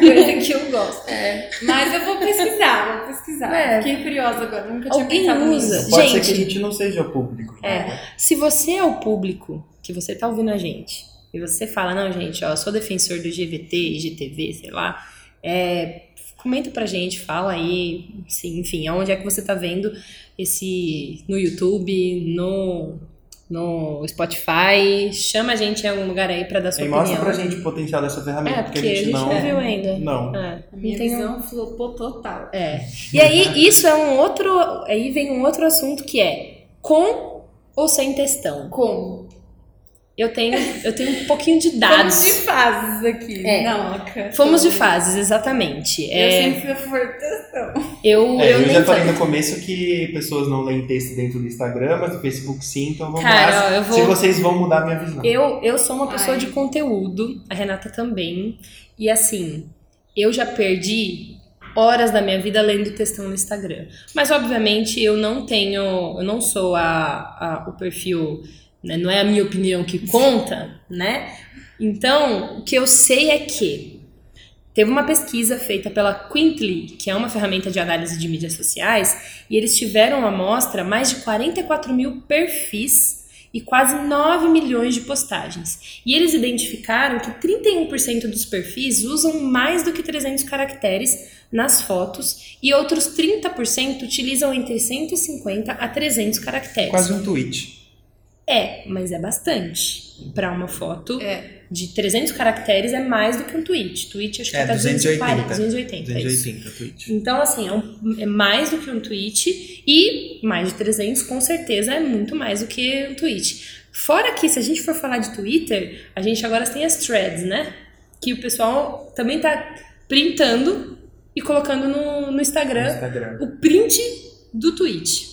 coisa que eu gosto. É. Mas eu vou pesquisar, vou pesquisar. É. Fiquei curiosa agora, nunca tinha Alguém pensado usa. nisso. Pode gente, ser que a gente não seja o público. É. Né? Se você é o público, que você tá ouvindo a gente... e você fala, não, gente, ó, eu sou defensor do I G T V, I G T V, sei lá, é, comenta pra gente, fala aí, assim, enfim, aonde é que você tá vendo esse, no YouTube, no, no Spotify, chama a gente em algum lugar aí pra dar sua e opinião. E mostra pra gente o potencial dessa ferramenta, é, porque, porque a gente, a gente não, não viu ainda. Não. É, a minha visão um... flopou total. É. E aí, isso é um outro, aí vem um outro assunto que é, com ou sem textão? Como? Eu tenho, eu tenho um pouquinho de dados. Fomos de fases aqui. É. Não, Fomos, Fomos de fases, exatamente. Eu é... sempre fui a favor de textão. Eu, é, eu, eu já falei no começo que pessoas não leem texto dentro do Instagram, mas do Facebook sim, então vamos Cara, lá. Vou... Se vocês vão mudar a minha visão. Eu, eu sou uma pessoa Ai. de conteúdo, a Renata também. E assim, eu já perdi horas da minha vida lendo textão no Instagram. Mas obviamente eu não tenho, eu não sou a, a, o perfil... Não é a minha opinião que conta, né? Então, o que eu sei é que teve uma pesquisa feita pela Quintly, que é uma ferramenta de análise de mídias sociais, e eles tiveram à amostra mais de quarenta e quatro mil perfis e quase nove milhões de postagens. E eles identificaram que trinta e um por cento dos perfis usam mais do que trezentos caracteres nas fotos e outros trinta por cento utilizam entre cento e cinquenta a trezentos caracteres. Quase um tweet. É, mas é bastante. Para uma foto é. de trezentos caracteres é mais do que um tweet. Tweet acho que é, tá duzentos e oitenta, duzentos e oitenta, duzentos e oitenta é tweet. Então assim, é, um, é mais do que um tweet e mais de trezentos com certeza é muito mais do que um tweet. Fora que se a gente for falar de Twitter, a gente agora tem as threads, né? Que o pessoal também tá printando e colocando no, no, Instagram, no Instagram o print do tweet.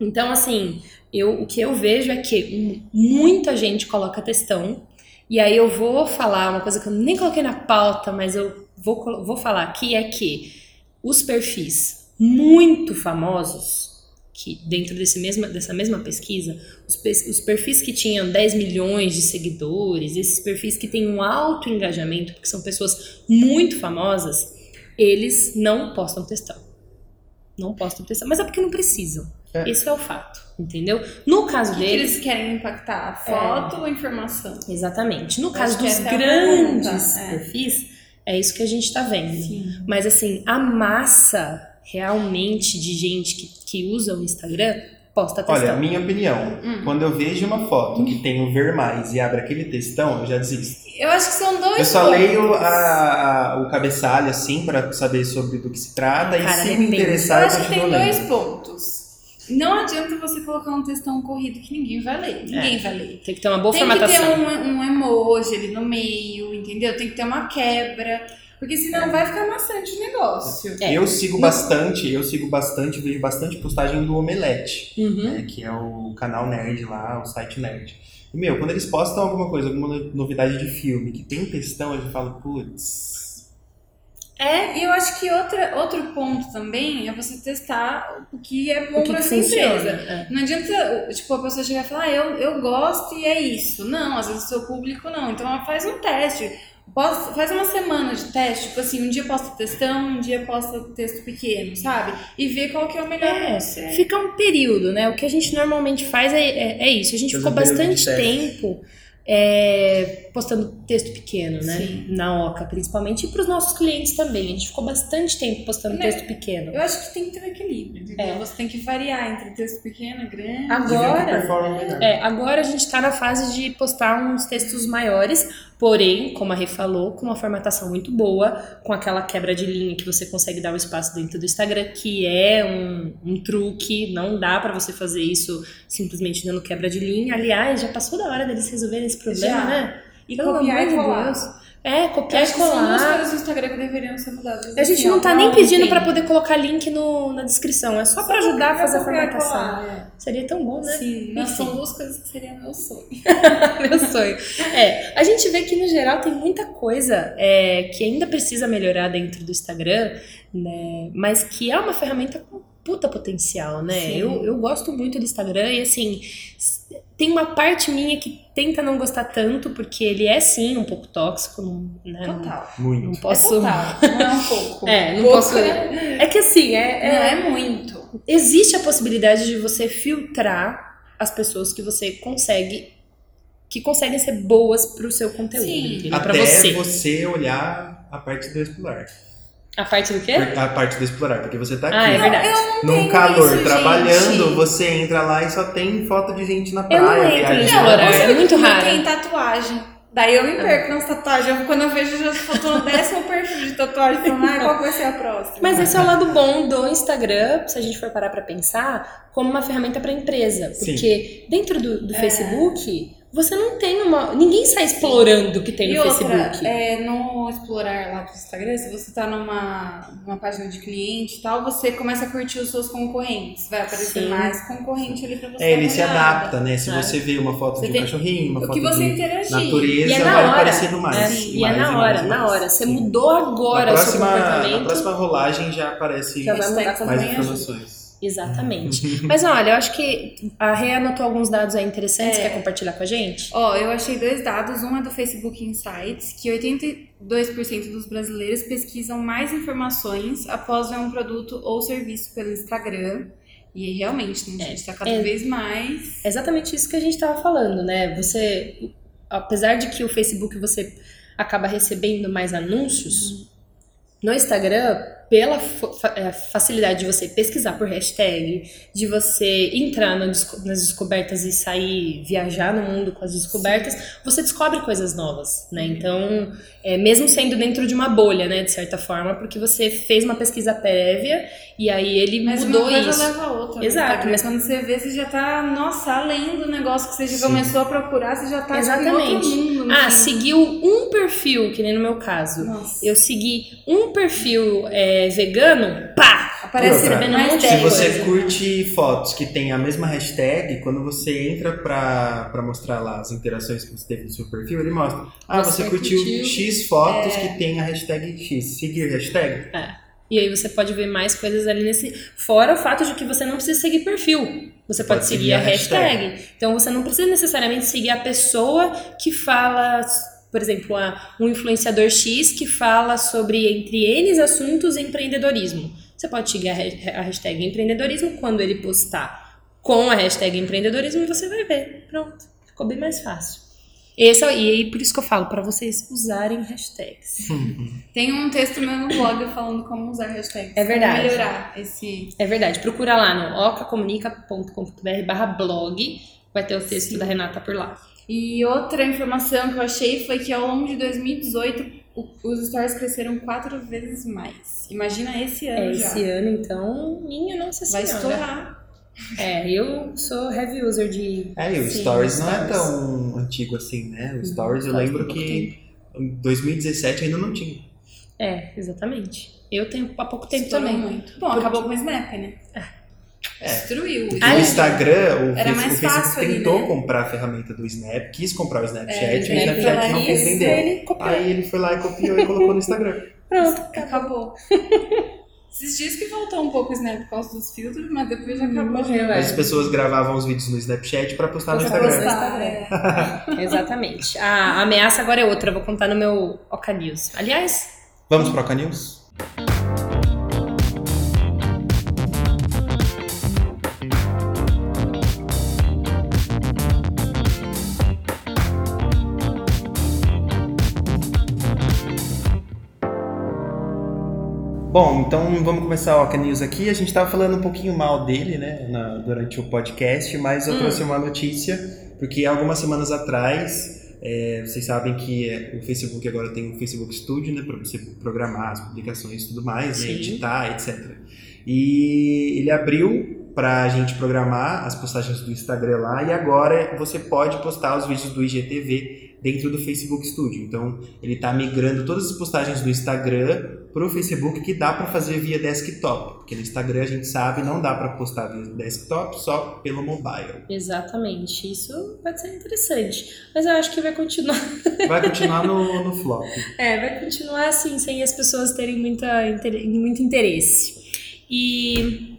Então assim... Eu, o que eu vejo é que muita gente coloca textão, e aí eu vou falar uma coisa que eu nem coloquei na pauta, mas eu vou, vou falar aqui, é que os perfis muito famosos, que dentro desse mesma, dessa mesma pesquisa, os, os perfis que tinham dez milhões de seguidores, esses perfis que têm um alto engajamento, porque são pessoas muito famosas, eles não postam textão. Não postam textão, mas é porque não precisam. É. Esse é o fato, entendeu? No caso deles... eles querem impactar a foto é. ou a informação? Exatamente. No caso dos grandes é. perfis, é isso que a gente tá vendo. Sim. Mas assim, a massa realmente de gente que, que usa o Instagram posta textão? Olha, minha opinião, hum. quando eu vejo uma foto que tem o ver mais e abre aquele textão, eu já desisto. Eu acho que são dois. Eu só pontos. leio a, a, o cabeçalho, assim, pra saber sobre do que se trata. Cara, e se me interessar, eu acho que tem dois pontos. Não adianta você colocar um textão corrido que ninguém vai ler. Ninguém é. vai ler. Tem que ter uma boa tem formatação. Tem que ter um, um emoji ali no meio, entendeu? Tem que ter uma quebra. Porque senão vai ficar maçante o negócio. É. Eu sigo bastante, eu sigo bastante, vejo bastante postagem do Omelete, uhum. né, que é o canal nerd lá, o site nerd. E, meu, quando eles postam alguma coisa, alguma novidade de filme, que tem textão, eu falo, putz... É, e eu acho que outra, outro ponto também é você testar o que é bom para sua empresa. É. Não adianta, tipo, a pessoa chegar e falar, ah, eu, eu gosto e é isso. Não, às vezes o seu público não, então ela faz um teste. Posso, faz uma semana de teste, tipo assim, um dia posta textão, um dia posta texto pequeno, sabe? E vê qual que é o melhor. É, fica um período, né? O que a gente normalmente faz é, é, é isso. A gente ficou bastante tempo é, postando texto pequeno, né? Sim. Na Oca, principalmente. E pros nossos clientes também. A gente ficou bastante tempo postando né? texto pequeno. Eu acho que tem que ter um equilíbrio, entendeu? É. Você tem que variar entre texto pequeno e grande. Agora, é, agora a gente tá na fase de postar uns textos maiores. Porém, como a Rê falou, com uma formatação muito boa, com aquela quebra de linha que você consegue dar o espaço dentro do Instagram, que é um, um truque, não dá pra você fazer isso simplesmente dando quebra de linha. Aliás, já passou da hora deles resolverem esse problema, já. né? E Pelo copiar amor e colar. Deus. É, copiar e colar. São duas coisas do Instagram que deveriam ser mudadas. A gente assim, não tá nem pedindo pra poder colocar link no, na descrição, é só, só pra ajudar a fazer a formatação. Colar, é. Seria tão bom, né? Sim, mas são duas coisas que seria meu sonho. Meu sonho. É, a gente vê que no geral tem muita coisa é, que ainda precisa melhorar dentro do Instagram, né? Mas que é uma ferramenta com puta potencial, né? Eu, eu gosto muito do Instagram e assim... Tem uma parte minha que tenta não gostar tanto, porque ele é sim um pouco tóxico, né? Total. Não, muito. Não posso... É total, não é um pouco. É, não pouco posso... É... é que assim, é, é... Não é muito. Existe a possibilidade de você filtrar as pessoas que você consegue... Que conseguem ser boas pro seu conteúdo. Sim. Né? Até pra você. você olhar a parte do explorar. A parte do quê? A parte do explorar, porque você tá aqui ah, é verdade. num calor, isso, trabalhando, gente. Você entra lá e só tem foto de gente na praia. Eu não entro no explorar, é muito raro. Tem tatuagem. Daí eu me perco nas tatuagens. Eu, quando eu vejo, já estou no décimo perfil de tatuagem. Falando, ah, qual vai ser a próxima? Mas esse é o lado bom do Instagram, se a gente for parar pra pensar, como uma ferramenta pra empresa. Porque Sim. dentro do, do é. Facebook... Você não tem uma... Ninguém sai explorando o que tem e no outra, Facebook. É, no explorar lá do Instagram, se você tá numa, numa página de cliente e tal, você começa a curtir os seus concorrentes. Vai aparecer Sim. mais concorrente ali pra você. É, ele se adapta, né? Se Sabe? você vê uma foto você de um tem... cachorrinho, uma o foto de natureza, é na vai hora. aparecendo mais. É. E, e mais, é na hora, mais, na mais. hora. Você Sim. mudou agora o seu comportamento. Na próxima rolagem já aparece já mais, mais informações. Exatamente. Mas olha, eu acho que a Rê anotou alguns dados aí interessantes. É. Quer compartilhar com a gente? Ó, eu achei dois dados. Um é do Facebook Insights, que oitenta e dois por cento dos brasileiros pesquisam mais informações após ver um produto ou serviço pelo Instagram. E realmente, né, a gente está cada é. vez mais... É exatamente isso que a gente estava falando, né? Você, apesar de que o Facebook você acaba recebendo mais anúncios, uhum. no Instagram... Pela facilidade de você pesquisar por hashtag, de você entrar nas descobertas e sair, viajar no mundo com as descobertas, você descobre coisas novas, né? Então, é, mesmo sendo dentro de uma bolha, né? De certa forma, porque você fez uma pesquisa prévia e aí ele Mas mudou isso. Mas uma coisa leva a outra. Exato. Mas quando você vê, você já tá, nossa, além do negócio que você já Sim. começou a procurar, você já tá Exatamente. Tipo, em outro mundo. Ah, fim. seguiu um perfil, que nem no meu caso. Nossa. Eu segui um perfil... É, vegano, pá! Aparece recebendo um monte de coisa. Se você curte fotos que tem a mesma hashtag, quando você entra pra, pra mostrar lá as interações que você teve no seu perfil, ele mostra. Ah, você, você curtiu, curtiu X fotos é... que tem a hashtag X. Seguir hashtag? É. E aí você pode ver mais coisas ali nesse... Fora o fato de que você não precisa seguir perfil. Você pode, pode seguir, seguir a hashtag. hashtag. Então você não precisa necessariamente seguir a pessoa que fala... Por exemplo, um influenciador X que fala sobre, entre eles, assuntos empreendedorismo. Você pode chegar a hashtag empreendedorismo quando ele postar com a hashtag empreendedorismo e você vai ver. Pronto, ficou bem mais fácil. Esse, e aí, por isso que eu falo, para vocês usarem hashtags. Uhum. Tem um texto meu no blog falando como usar hashtags. É verdade. Melhorar esse... É verdade. Procura lá no oca comunica ponto com ponto b r barra blog. Vai ter o texto Sim. da Renata por lá. E outra informação que eu achei foi que ao longo de dois mil e dezoito, o, os stories cresceram quatro vezes mais. Imagina esse ano é já. Esse ano, então, minha nossa senhora. Vai estourar. É, eu sou heavy user de... É, e o Stories não é tão antigo assim, né? O Stories eu lembro que em dois mil e dezessete ainda não tinha. É, exatamente. Eu tenho há pouco tempo também. Muito. Bom, acabou com o Snap, né? É. Destruiu. O Instagram, o Facebook tentou comprar a ferramenta do Snap, quis comprar o Snapchat, e o Snapchat não fez vender. Aí ele foi lá e copiou e colocou no Instagram. Pronto, acabou. Esses dias que voltou um pouco o Snap por causa dos filtros, mas depois já acabou. Morreu, as pessoas gravavam os vídeos no Snapchat pra postar no Instagram. Postar, é. Exatamente. A ameaça agora é outra, eu vou contar no meu Oca News. Aliás... Vamos pro Oca News? Bom, então vamos começar o Oca News aqui. A gente estava falando um pouquinho mal dele, né, na, durante o podcast, mas eu hum. trouxe uma notícia, porque algumas semanas atrás, é, vocês sabem que é, o Facebook agora tem um Facebook Studio, né, para você programar as publicações e tudo mais, né, editar, etcétera. E ele abriu para a gente programar as postagens do Instagram lá, e agora você pode postar os vídeos do I G T V dentro do Facebook Studio. Então, ele está migrando todas as postagens do Instagram para o Facebook, que dá para fazer via desktop, porque no Instagram a gente sabe não dá para postar via desktop, só pelo mobile. Exatamente, isso vai ser interessante, mas eu acho que vai continuar. Vai continuar no, no flop. É, vai continuar assim, sem as pessoas terem muita, inter... muito interesse. E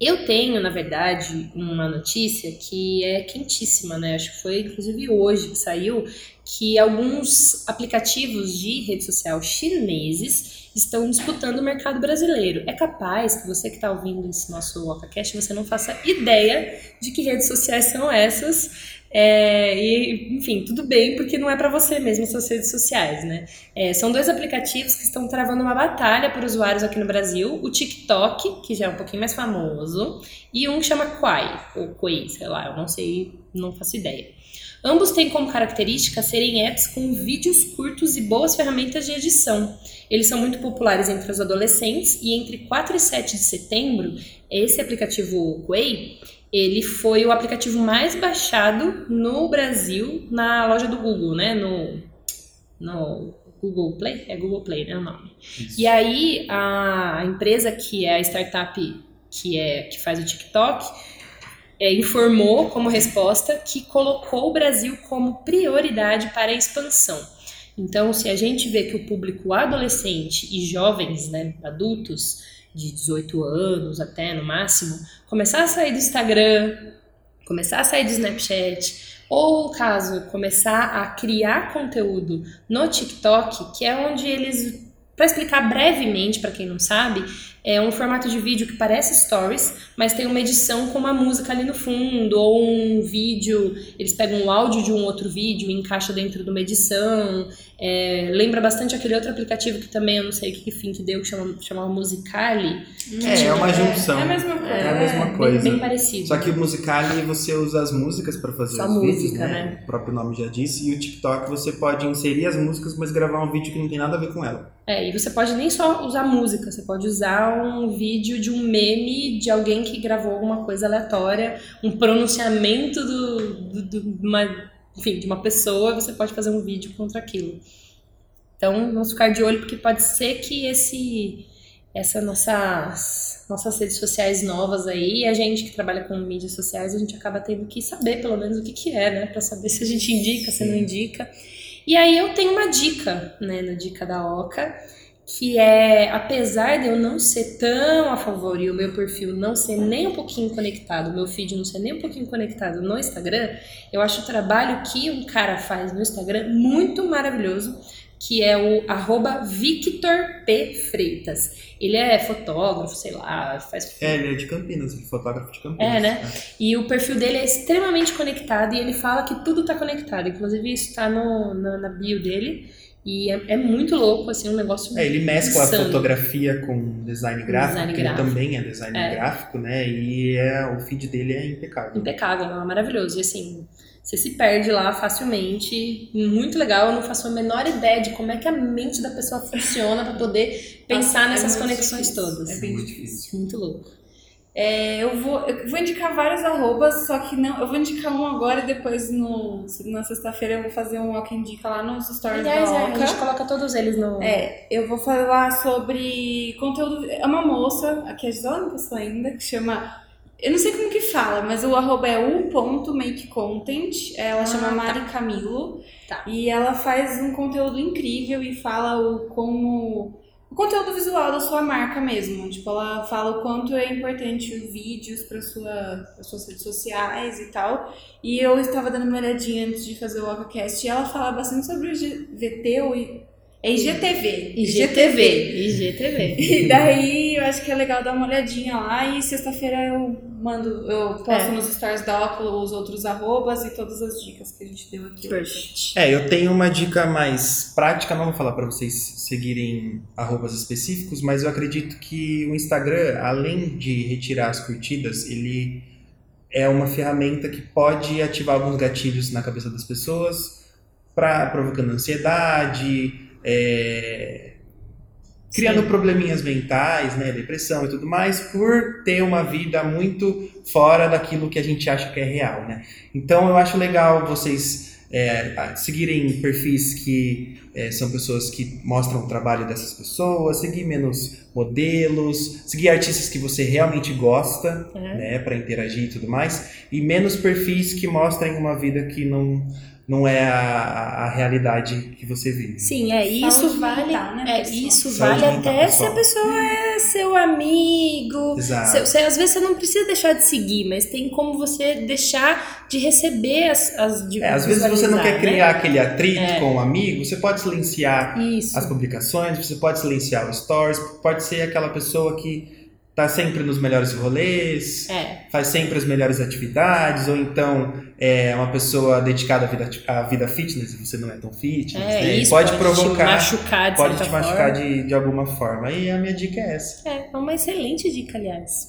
eu tenho, na verdade, uma notícia que é quentíssima, né? Acho que foi inclusive hoje que saiu, que alguns aplicativos de rede social chineses estão disputando o mercado brasileiro. É capaz que você que está ouvindo esse nosso OcaCast, você não faça ideia de que redes sociais são essas. É, e, enfim, tudo bem, porque não é para você mesmo essas redes sociais, né? É, são dois aplicativos que estão travando uma batalha por usuários aqui no Brasil. O TikTok, que já é um pouquinho mais famoso, e um que chama Quai, ou Quai, sei lá, eu não sei, não faço ideia. Ambos têm como característica serem apps com vídeos curtos e boas ferramentas de edição. Eles são muito populares entre os adolescentes e entre quatro e sete de setembro, esse aplicativo Quai, ele foi o aplicativo mais baixado no Brasil na loja do Google, né? No, no Google Play? É Google Play, né? O nome. Isso. E aí a empresa que é a startup que, é, que faz o TikTok... É, informou como resposta que colocou o Brasil como prioridade para a expansão. Então, se a gente vê que o público adolescente e jovens, né, adultos, de dezoito anos até no máximo, começar a sair do Instagram, começar a sair do Snapchat, ou caso começar a criar conteúdo no TikTok, que é onde eles... Para explicar brevemente, para quem não sabe, é um formato de vídeo que parece stories, mas tem uma edição com uma música ali no fundo, ou um vídeo, eles pegam o áudio de um outro vídeo e encaixam dentro de uma edição. É, lembra bastante aquele outro aplicativo que também, eu não sei o que fim que deu, que chama, chamava Musical.ly. É, tinha, é uma junção. É a mesma coisa. É a mesma coisa. Bem, bem parecido. Só que o Musical.ly você usa as músicas para fazer Só os música, vídeos, né? né? O próprio nome já disse. E o TikTok você pode inserir as músicas, mas gravar um vídeo que não tem nada a ver com ela. É, e você pode nem só usar música, você pode usar um vídeo de um meme de alguém que gravou alguma coisa aleatória, um pronunciamento do, do, do, de, uma, enfim, de uma pessoa, você pode fazer um vídeo contra aquilo. Então, vamos ficar de olho, porque pode ser que esse, essa nossas, nossas redes sociais novas aí, a gente que trabalha com mídias sociais, a gente acaba tendo que saber pelo menos o que, que é, né? Pra saber se a gente indica, se não indica. E aí eu tenho uma dica, né, na dica da Oca, que é, apesar de eu não ser tão a favor e o meu perfil não ser nem um pouquinho conectado, o meu feed não ser nem um pouquinho conectado no Instagram, eu acho o trabalho que um cara faz no Instagram muito maravilhoso, que é o arroba Victor P. Freitas. Ele é fotógrafo, sei lá, faz... É, ele é de Campinas, ele é fotógrafo de Campinas. É, né? É. E o perfil dele é extremamente conectado e ele fala que tudo tá conectado. Inclusive isso tá no, na, na bio dele. E é, é muito louco, assim, um negócio É, ele mescla insano. A fotografia com design gráfico, design gráfico. Ele também é design é. gráfico, né? E é, o feed dele é impecável. Impecável, é maravilhoso. E assim, você se perde lá facilmente. Muito legal, eu não faço a menor ideia de como é que a mente da pessoa funciona para poder pensar ah, nessas é conexões difícil. Todas. É bem muito difícil. Muito louco. É, eu, vou, eu vou indicar vários arrobas, só que não, eu vou indicar um agora e depois no, na sexta-feira eu vou fazer um Oca Indica lá nos stories da Oca. É, a gente coloca todos eles no... É, eu vou falar sobre conteúdo... É uma moça, aqui é a Gisela, não passou ainda, que chama... Eu não sei como que fala, mas o arroba é u ponto make content, ela ah, chama Mari tá. Camilo, tá. E ela faz um conteúdo incrível e fala o como... O conteúdo visual da sua marca mesmo, tipo, ela fala o quanto é importante os vídeos para sua, suas redes sociais e tal, e eu estava dando uma olhadinha antes de fazer o Ocacast, e ela fala bastante sobre o G V T, ou é I G T V. I G T V. I G T V. E daí eu acho que é legal dar uma olhadinha lá, e sexta-feira eu mando, eu posto é. nos stories da Oculo os outros arrobas e todas as dicas que a gente deu aqui. Perfeito. É, eu tenho uma dica mais prática, não vou falar para vocês seguirem arrobas específicos, mas eu acredito que o Instagram, além de retirar as curtidas, ele é uma ferramenta que pode ativar alguns gatilhos na cabeça das pessoas, pra, provocando ansiedade, É, criando Sim. probleminhas mentais, né, depressão e tudo mais, por ter uma vida muito fora daquilo que a gente acha que é real, né? Então eu acho legal vocês é, seguirem perfis que é, são pessoas que mostram o trabalho dessas pessoas, seguir menos modelos, seguir artistas que você realmente gosta, uhum. né, para interagir e tudo mais, e menos perfis que mostrem uma vida que não... não é a, a realidade que você vive. Sim, é isso Saúde vale, mental, né, é, isso vale até pessoal. Se a pessoa é seu amigo. Exato. Seu, você, às vezes você não precisa deixar de seguir, mas tem como você deixar de receber as... as de é, às vezes você não quer criar, né, aquele atrito é. com um amigo, você pode silenciar isso. as publicações, você pode silenciar os stories, pode ser aquela pessoa que tá sempre nos melhores rolês, é. faz sempre as melhores atividades, ou então é uma pessoa dedicada à vida, à vida fitness, você não é tão fitness, é, né? Isso, pode, pode provocar, te machucar de pode te machucar de, de alguma forma. E a minha dica é essa. É, é uma excelente dica, aliás.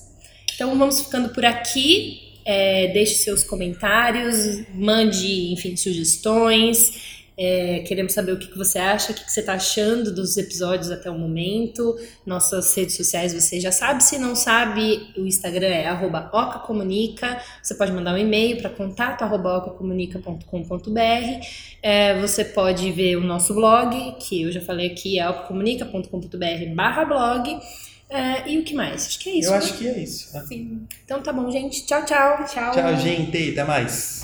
Então vamos ficando por aqui. É, deixe seus comentários, mande, enfim, sugestões. É, queremos saber o que, que você acha, o que, que você está achando dos episódios até o momento. Nossas redes sociais você já sabe, se não sabe, o Instagram é arroba ocacomunica. Você pode mandar um e-mail para contato arroba ocacomunica ponto com ponto b r. É, você pode ver o nosso blog, que eu já falei aqui, é ocacomunica ponto com ponto b r barra blog. É, e o que mais? Acho que é isso. Eu né? acho que é isso. Sim. Então tá bom, gente. Tchau, tchau. Tchau, tchau gente. Até mais.